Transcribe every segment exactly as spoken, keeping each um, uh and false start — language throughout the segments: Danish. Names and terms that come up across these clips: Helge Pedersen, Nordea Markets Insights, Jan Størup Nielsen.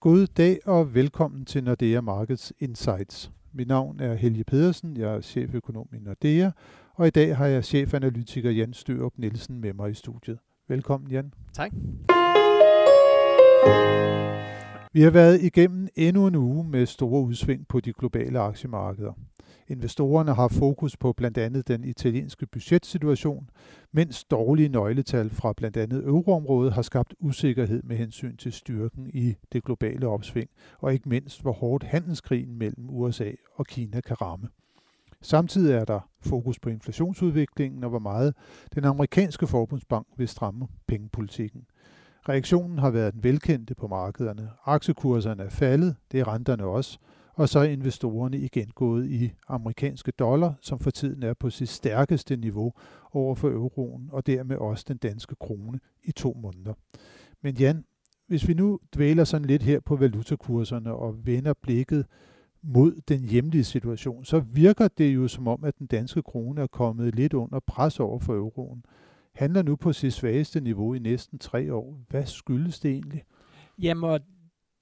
God dag og velkommen til Nordea Markets Insights. Mit navn er Helge Pedersen, jeg er cheføkonom i Nordea, og i dag har jeg chefanalytiker Jan Størup Nielsen med mig i studiet. Velkommen, Jan. Tak. Vi har været igennem endnu en uge med store udsving på de globale aktiemarkeder. Investorerne har fokus på blandt andet den italienske budgetsituation, mens dårlige nøgletal fra blandt andet euroområdet har skabt usikkerhed med hensyn til styrken i det globale opsving, og ikke mindst hvor hårdt handelskrigen mellem U S A og Kina kan ramme. Samtidig er der fokus på inflationsudviklingen og hvor meget den amerikanske forbundsbank vil stramme pengepolitikken. Reaktionen har været den velkendte på markederne. Aktiekurserne er faldet, det er renterne også, og så er investorerne igen gået i amerikanske dollar, som for tiden er på sit stærkeste niveau over for euroen, og dermed også den danske krone i to måneder. Men Jan, hvis vi nu dvæler sådan lidt her på valutakurserne og vender blikket mod den hjemlige situation, så virker det jo som om, at den danske krone er kommet lidt under pres over for euroen. Handler nu på sit svageste niveau i næsten tre år. Hvad skyldes det egentlig? Jamen,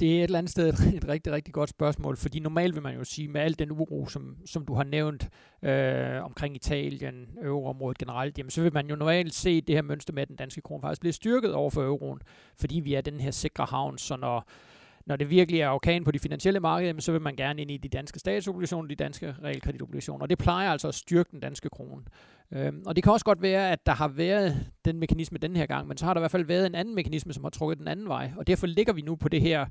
det er et eller andet sted et, et rigtig, rigtig godt spørgsmål, fordi normalt vil man jo sige, med al den uro, som, som du har nævnt øh, omkring Italien, euroområdet generelt, jamen, så vil man jo normalt se det her mønster med, at den danske krone faktisk bliver styrket over for euroen, fordi vi er den her sikre havn, så når Når det virkelig er orkan på de finansielle markeder, så vil man gerne ind i de danske statsobligationer, de danske realkreditobligationer, og det plejer altså at styrke den danske krone. Øhm, og det kan også godt være, at der har været den mekanisme den her gang, men så har der i hvert fald været en anden mekanisme, som har trukket den anden vej, og derfor ligger vi nu på det her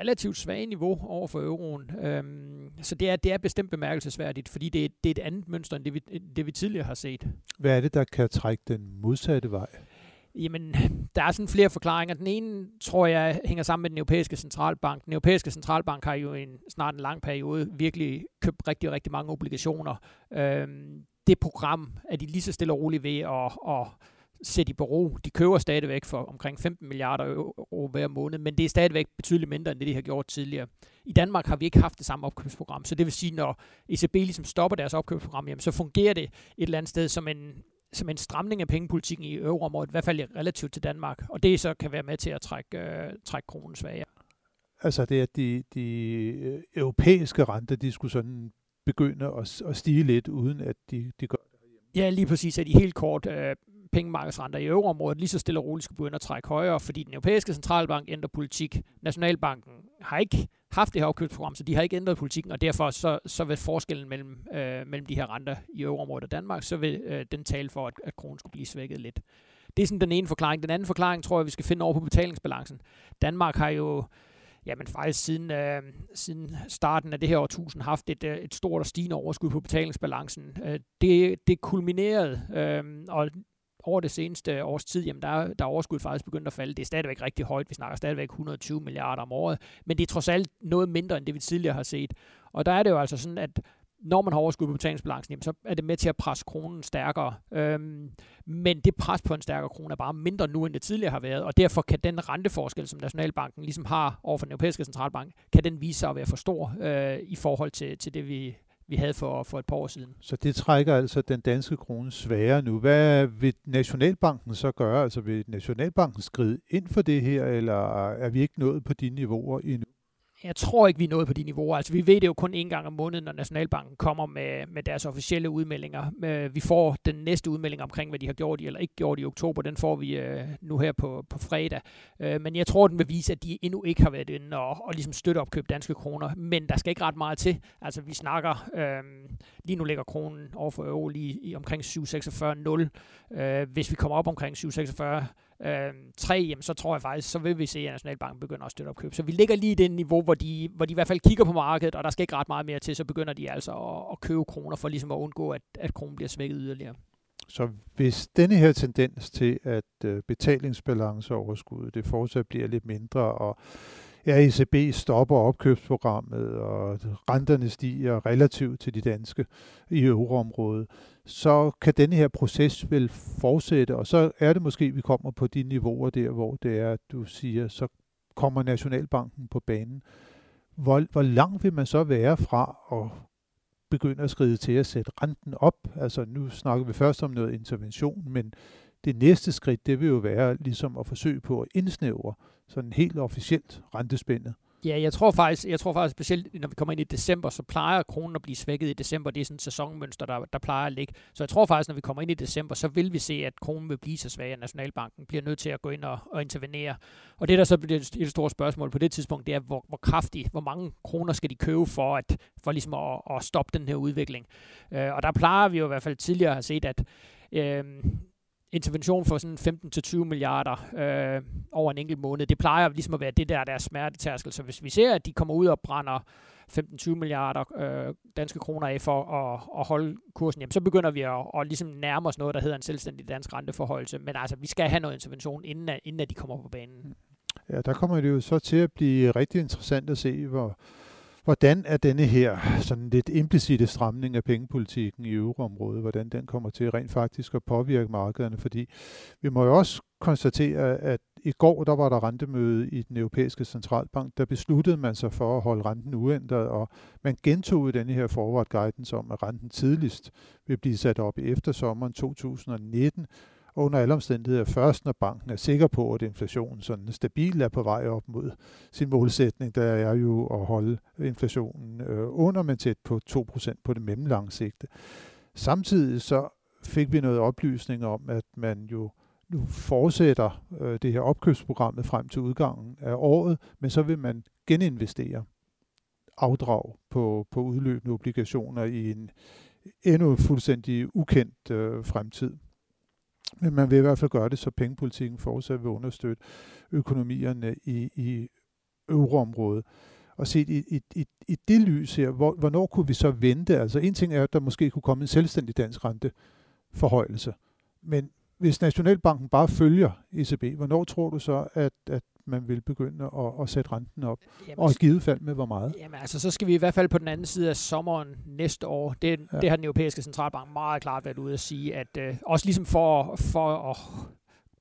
relativt svage niveau over for euroen. Øhm, så det er, det er bestemt bemærkelsesværdigt, fordi det er, det er et andet mønster, end det vi, det vi tidligere har set. Hvad er det, der kan trække den modsatte vej? Jamen, der er sådan flere forklaringer. Den ene, tror jeg, hænger sammen med den europæiske centralbank. Den europæiske centralbank har jo en snart en lang periode virkelig købt rigtig, rigtig mange obligationer. Øhm, det program er de lige så stille og roligt ved at, at sætte i bero. De køber stadigvæk for omkring femten milliarder euro hver måned, men det er stadigvæk betydeligt mindre, end det, de har gjort tidligere. I Danmark har vi ikke haft det samme opkøbsprogram, så det vil sige, når E C B ligesom stopper deres opkøbsprogram, jamen, så fungerer det et eller andet sted som en som en stramning af pengepolitikken i euroområdet, i hvert fald relativt til Danmark, og det så kan være med til at trække, øh, trække kronen svagere. Altså det, at de, de europæiske renter, de skulle sådan begynde at, at stige lidt, uden at de, de gør det herhjemme? Ja, lige præcis, at de helt kort øh, pengemarkedsrenter i euroområdet lige så stille og roligt skulle begynde at trække højere, fordi den europæiske centralbank ændrer politik. Nationalbanken har ikke haft det her opkøbsprogram, så de har ikke ændret politikken, og derfor så, så vil forskellen mellem, øh, mellem de her renter i euroområdet og Danmark, så vil øh, den tale for, at, at kronen skulle blive svækket lidt. Det er sådan den ene forklaring. Den anden forklaring tror jeg, vi skal finde over på betalingsbalancen. Danmark har jo jamen faktisk siden, øh, siden starten af det her årtusind haft et, et stort og stigende overskud på betalingsbalancen. Øh, det, det kulminerede, øh, og over det seneste års tid, jamen der, der er overskud faktisk begyndt at falde. Det er stadigvæk rigtig højt. Vi snakker stadigvæk et hundrede og tyve milliarder om året, men det er trods alt noget mindre, end det vi tidligere har set. Og der er det jo altså sådan, at når man har overskud på betalingsbalancen, jamen, så er det med til at presse kronen stærkere. Øhm, men det pres på en stærkere krone er bare mindre nu, end det tidligere har været, og derfor kan den renteforskel, som Nationalbanken ligesom har over for den europæiske centralbank, kan den vise sig at være for stor øh, i forhold til, til det, vi vi havde for, for et par år siden. Så det trækker altså den danske krone sværere nu. Hvad vil Nationalbanken så gøre? Altså vil Nationalbanken skride ind for det her, eller er vi ikke nået på de niveauer endnu? Jeg tror ikke, vi er nået på de niveauer. Altså, vi ved det jo kun en gang om måneden, når Nationalbanken kommer med, med deres officielle udmeldinger. Vi får den næste udmelding omkring, hvad de har gjort i, eller ikke gjort i oktober. Den får vi øh, nu her på, på fredag. Øh, men jeg tror, den vil vise, at de endnu ikke har været inde og, og ligesom støtte opkøb danske kroner. Men der skal ikke ret meget til. Altså, vi snakker, øh, lige nu ligger kronen over for euro lige i omkring syv komma seksogfyrre nul. Øh, hvis vi kommer op omkring syv komma seksogfyrre Øh, tre, jamen, så tror jeg faktisk, så vil vi se, at Nationalbanken begynder at støtte opkøb. Så vi ligger lige i det niveau, hvor de, hvor de i hvert fald kigger på markedet, og der skal ikke ret meget mere til, så begynder de altså at, at købe kroner for ligesom at undgå, at, at kronen bliver svækket yderligere. Så hvis denne her tendens til, at betalingsbalanceoverskuddet, det fortsat bliver lidt mindre, og ja, E C B stopper opkøbsprogrammet, og renterne stiger relativt til de danske i euroområdet, så kan denne her proces vel fortsætte, og så er det måske, vi kommer på de niveauer der, hvor det er, du siger, så kommer Nationalbanken på banen. Hvor, hvor langt vil man så være fra at begynde at skride til at sætte renten op? Altså nu snakker vi først om noget intervention, men det næste skridt, det vil jo være ligesom at forsøge på at indsnævre sådan helt officielt rentespændet. Ja, jeg tror faktisk, jeg tror faktisk specielt, når vi kommer ind i december, så plejer kronen at blive svækket i december. Det er sådan et sæsonmønster, der, der plejer at ligge. Så jeg tror faktisk, når vi kommer ind i december, så vil vi se, at kronen vil blive så svag, at Nationalbanken bliver nødt til at gå ind og, og intervenere. Og det, der så bliver et stort spørgsmål på det tidspunkt, det er, hvor, hvor kraftigt, hvor mange kroner skal de købe for, at, for ligesom at, at stoppe den her udvikling. Øh, og der plejer vi jo i hvert fald tidligere at have set, at øh, intervention for sådan femten til tyve milliarder øh, over en enkelt måned. Det plejer ligesom at være det der, der er smertetærskel. Så hvis vi ser, at de kommer ud og brænder femten til tyve milliarder øh, danske kroner af for at, at holde kursen, jamen, så begynder vi at, at ligesom nærme os noget, der hedder en selvstændig dansk renteforhøjelse. Men altså, vi skal have noget intervention, inden, at, inden at de kommer på banen. Ja, der kommer det jo så til at blive rigtig interessant at se, hvor Hvordan er denne her sådan lidt implicite stramning af pengepolitikken i euroområdet, hvordan den kommer til rent faktisk at påvirke markederne? Fordi vi må jo også konstatere, at i går der var der rentemøde i den europæiske centralbank, der besluttede man sig for at holde renten uændret, og man gentog denne her forward guidance om, at renten tidligst vil blive sat op efter sommeren to tusind og nitten, og under alle omstændigheder først, når banken er sikker på, at inflationen sådan stabil er på vej op mod sin målsætning, der er jo at holde inflationen under, men tæt på to procent på det mellemlange sigte. Samtidig så fik vi noget oplysning om, at man jo nu fortsætter det her opkøbsprogrammet frem til udgangen af året, men så vil man geninvestere afdrag på, på udløbende obligationer i en endnu fuldstændig ukendt øh, fremtid. Men man vil i hvert fald gøre det, så pengepolitikken fortsat vil understøtte økonomierne i, i euroområdet. Og set i, i, i, i det lys her, hvor, hvornår kunne vi så vente? Altså en ting er, at der måske kunne komme en selvstændig dansk renteforhøjelse. Men hvis Nationalbanken bare følger E C B, hvornår tror du så, at, at man vil begynde at, at sætte renten op? Jamen, og i givet fald med hvor meget? Jamen altså, så skal vi i hvert fald på den anden side af sommeren næste år. Det, ja. det har den europæiske centralbank meget klart været ude at sige, at øh, også ligesom for, for at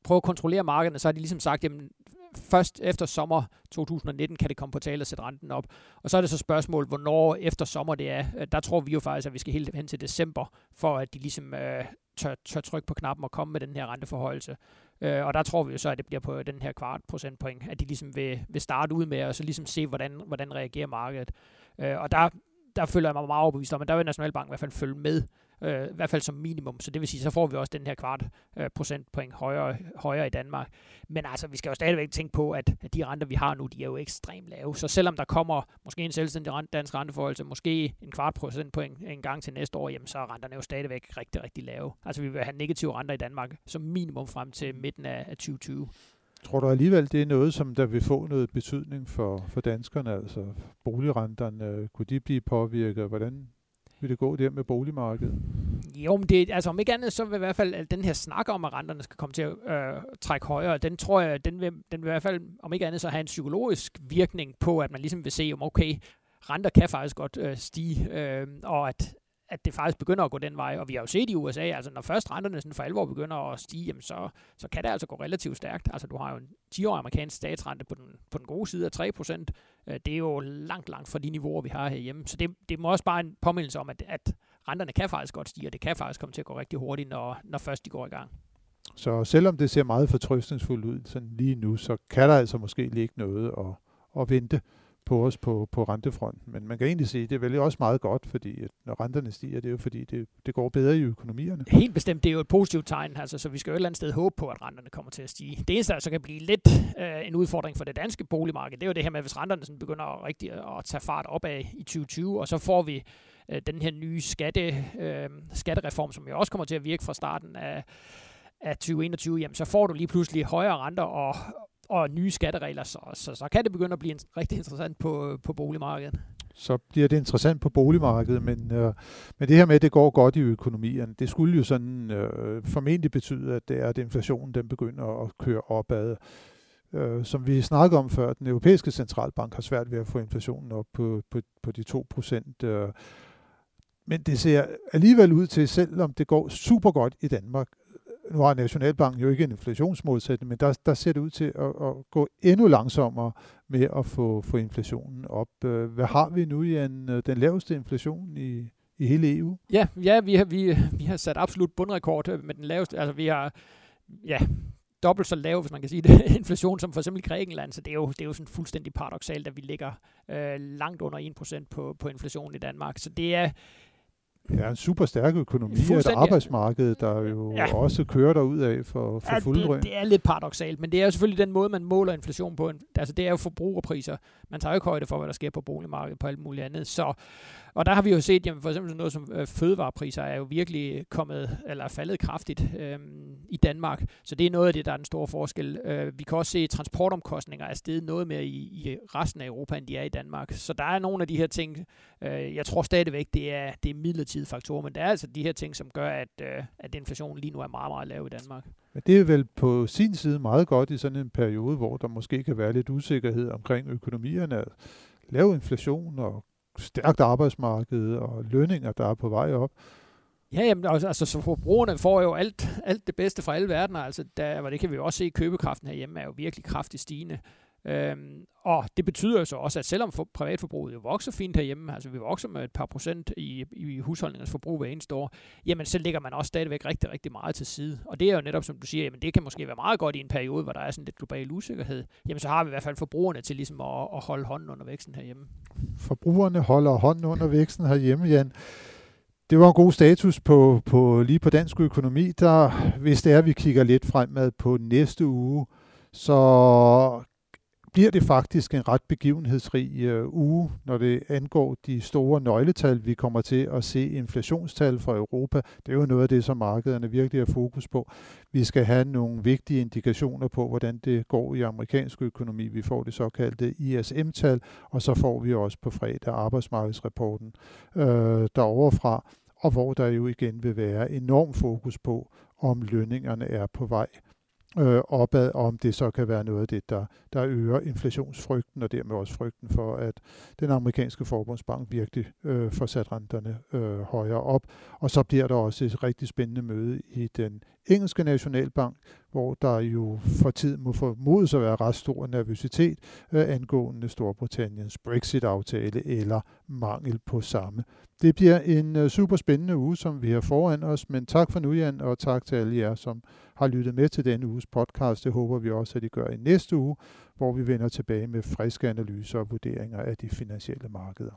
prøve at kontrollere markederne, så har de ligesom sagt, jamen først efter sommer to tusind og nitten kan det komme på tale at sætte renten op. Og så er det så spørgsmål, hvornår efter sommer det er. Der tror vi jo faktisk, at vi skal helt hen til december, for at de ligesom øh, tør, tør trykke på knappen og komme med den her renteforhøjelse. Øh, og der tror vi jo så, at det bliver på den her kvart procentpoint, at de ligesom vil, vil starte ud med og så ligesom se, hvordan, hvordan reagerer markedet. Øh, og der, der føler jeg mig meget overbevist om, at der vil Nationalbanken i hvert fald følge med, øh, i hvert fald som minimum. Så det vil sige, så får vi også den her kvart øh, procentpoint højere, højere i Danmark. Men altså, vi skal jo stadigvæk tænke på, at, at de renter, vi har nu, de er jo ekstremt lave. Så selvom der kommer måske en selvstændig dansk renteforhøjelse, måske en kvart procentpoint en gang til næste år, jamen, så er renterne jo stadigvæk rigtig, rigtig lave. Altså, vi vil have negative renter i Danmark som minimum frem til midten af, af tyve tyve. Tror du alligevel, det er noget, som der vil få noget betydning for, for danskerne? Altså boligrenterne, kunne de blive påvirket? Hvordan vil det gå der med boligmarkedet? Jo, men det, altså om ikke andet, så vil i hvert fald at den her snak om, at renterne skal komme til at øh, trække højere, den tror jeg, den vil, den vil i hvert fald, om ikke andet, så have en psykologisk virkning på, at man ligesom vil se, om okay, renter kan faktisk godt øh, stige, øh, og at at det faktisk begynder at gå den vej, og vi har jo set i U S A, altså når først renterne sådan for alvor begynder at stige, jamen så, så kan det altså gå relativt stærkt. Altså du har jo en ti-årig amerikansk statsrente på den, på den gode side af tre procent. Det er jo langt, langt fra de niveauer, vi har herhjemme. Så det, det må også bare en påmindelse om, at, at renterne kan faktisk godt stige, og det kan faktisk komme til at gå rigtig hurtigt, når, når først de går i gang. Så selvom det ser meget fortrøstningsfuldt ud sådan lige nu, så kan der altså måske ligge noget at, at vente på os på, på rentefronten. Men man kan egentlig sige, at det er vel også meget godt, fordi at når renterne stiger, det er jo fordi, det, det går bedre i økonomierne. Helt bestemt, det er jo et positivt tegn, altså, så vi skal jo et eller andet sted håbe på, at renterne kommer til at stige. Det eneste, der så kan blive lidt øh, en udfordring for det danske boligmarked, det er jo det her med, hvis renterne sådan begynder at, rigtig, at tage fart opad i tyve tyve, og så får vi øh, den her nye skatte, øh, skattereform, som jo også kommer til at virke fra starten af, af tyve enogtyve, jamen, så får du lige pludselig højere renter og og nye skatteregler, så, så, så kan det begynde at blive rigtig interessant på, på boligmarkedet. Så bliver det interessant på boligmarkedet, men, øh, men det her med, at det går godt i økonomien, det skulle jo sådan øh, formentlig betyde, at det er, at inflationen den begynder at køre opad. Øh, som vi snakkede om før, den europæiske centralbank har svært ved at få inflationen op på, på, på de to procent. Øh. Men det ser alligevel ud til, selvom det går super godt i Danmark. Nu har Nationalbanken jo ikke en inflationsmålsætning, men der, der ser det ud til at, at gå endnu langsommere med at få, få inflationen op. Hvad har vi nu i en, den laveste inflation i, i hele E U? Ja, ja vi, har, vi, vi har sat absolut bundrekord med den laveste. Altså vi har, ja, dobbelt så lav, hvis man kan sige det, inflation som for eksempel Grækenland, så det er jo, det er jo sådan fuldstændig paradoksalt, at vi ligger øh, langt under en procent på, på inflationen i Danmark. Så det er... Ja, en super stærk økonomi og et arbejdsmarked, der jo ja. også kører derudad for, for ja, fuld drøn. Det, det er lidt paradoksalt, men det er jo selvfølgelig den måde, man måler inflation på. Altså, det er jo forbrugerpriser. Man tager jo ikke højde for, hvad der sker på boligmarkedet på alt muligt andet. Så, og der har vi jo set, jamen for eksempel noget som øh, fødevarepriser er jo virkelig kommet, eller faldet kraftigt øh, i Danmark. Så det er noget af det, der er den store forskel. Øh, vi kan også se, at transportomkostninger er steget noget mere i, i resten af Europa, end de er i Danmark. Så der er nogle af de her ting, øh, jeg tror stadigvæk, det er, det er midlertidigt faktorer, men det er altså de her ting, som gør, at, øh, at inflationen lige nu er meget, meget lav i Danmark. Ja, det er vel på sin side meget godt i sådan en periode, hvor der måske kan være lidt usikkerhed omkring økonomierne. Lav inflation og stærkt arbejdsmarked og lønninger, der er på vej op. Ja, jamen, altså så forbrugerne får jo alt, alt det bedste fra alle verdener. Altså, der, og det kan vi jo også se, købekraften herhjemme er jo virkelig kraftigt stigende. Øhm, og det betyder jo så også, at selvom for, privatforbruget jo vokser fint herhjemme, altså vi vokser med et par procent i, i husholdningens forbrug hver eneste år, jamen så ligger man også stadigvæk rigtig, rigtig meget til side. Og det er jo netop, som du siger, jamen det kan måske være meget godt i en periode, hvor der er sådan lidt global usikkerhed. Jamen så har vi i hvert fald forbrugerne til ligesom at, at holde hånden under væksten herhjemme. Forbrugerne holder hånden under væksten herhjemme, Jan. Det var en god status på, på lige på dansk økonomi, der hvis det er, vi kigger lidt fremad på næste uge, så bliver det faktisk en ret begivenhedsrig øh, uge, når det angår de store nøgletal. Vi kommer til at se inflationstal fra Europa. Det er jo noget af det, som markederne virkelig har fokus på. Vi skal have nogle vigtige indikationer på, hvordan det går i amerikansk økonomi. Vi får det såkaldte I S M-tal, og så får vi også på fredag arbejdsmarkedsrapporten øh, deroverfra, og hvor der jo igen vil være enorm fokus på, om lønningerne er på vej opad, og om det så kan være noget af det, der, der øger inflationsfrygten, og dermed også frygten for, at den amerikanske forbundsbank virkelig øh, får sat renterne øh, højere op. Og så bliver der også et rigtig spændende møde i den engelske nationalbank, hvor der jo for tiden må formodes at være ret stor nervøsitet øh, angående Storbritanniens Brexit-aftale eller mangel på samme. Det bliver en øh, super spændende uge, som vi har foran os, men tak for nu, Jan, og tak til alle jer, som har lyttet med til denne uges podcast. Det håber vi også, at I gør i næste uge, hvor vi vender tilbage med friske analyser og vurderinger af de finansielle markeder.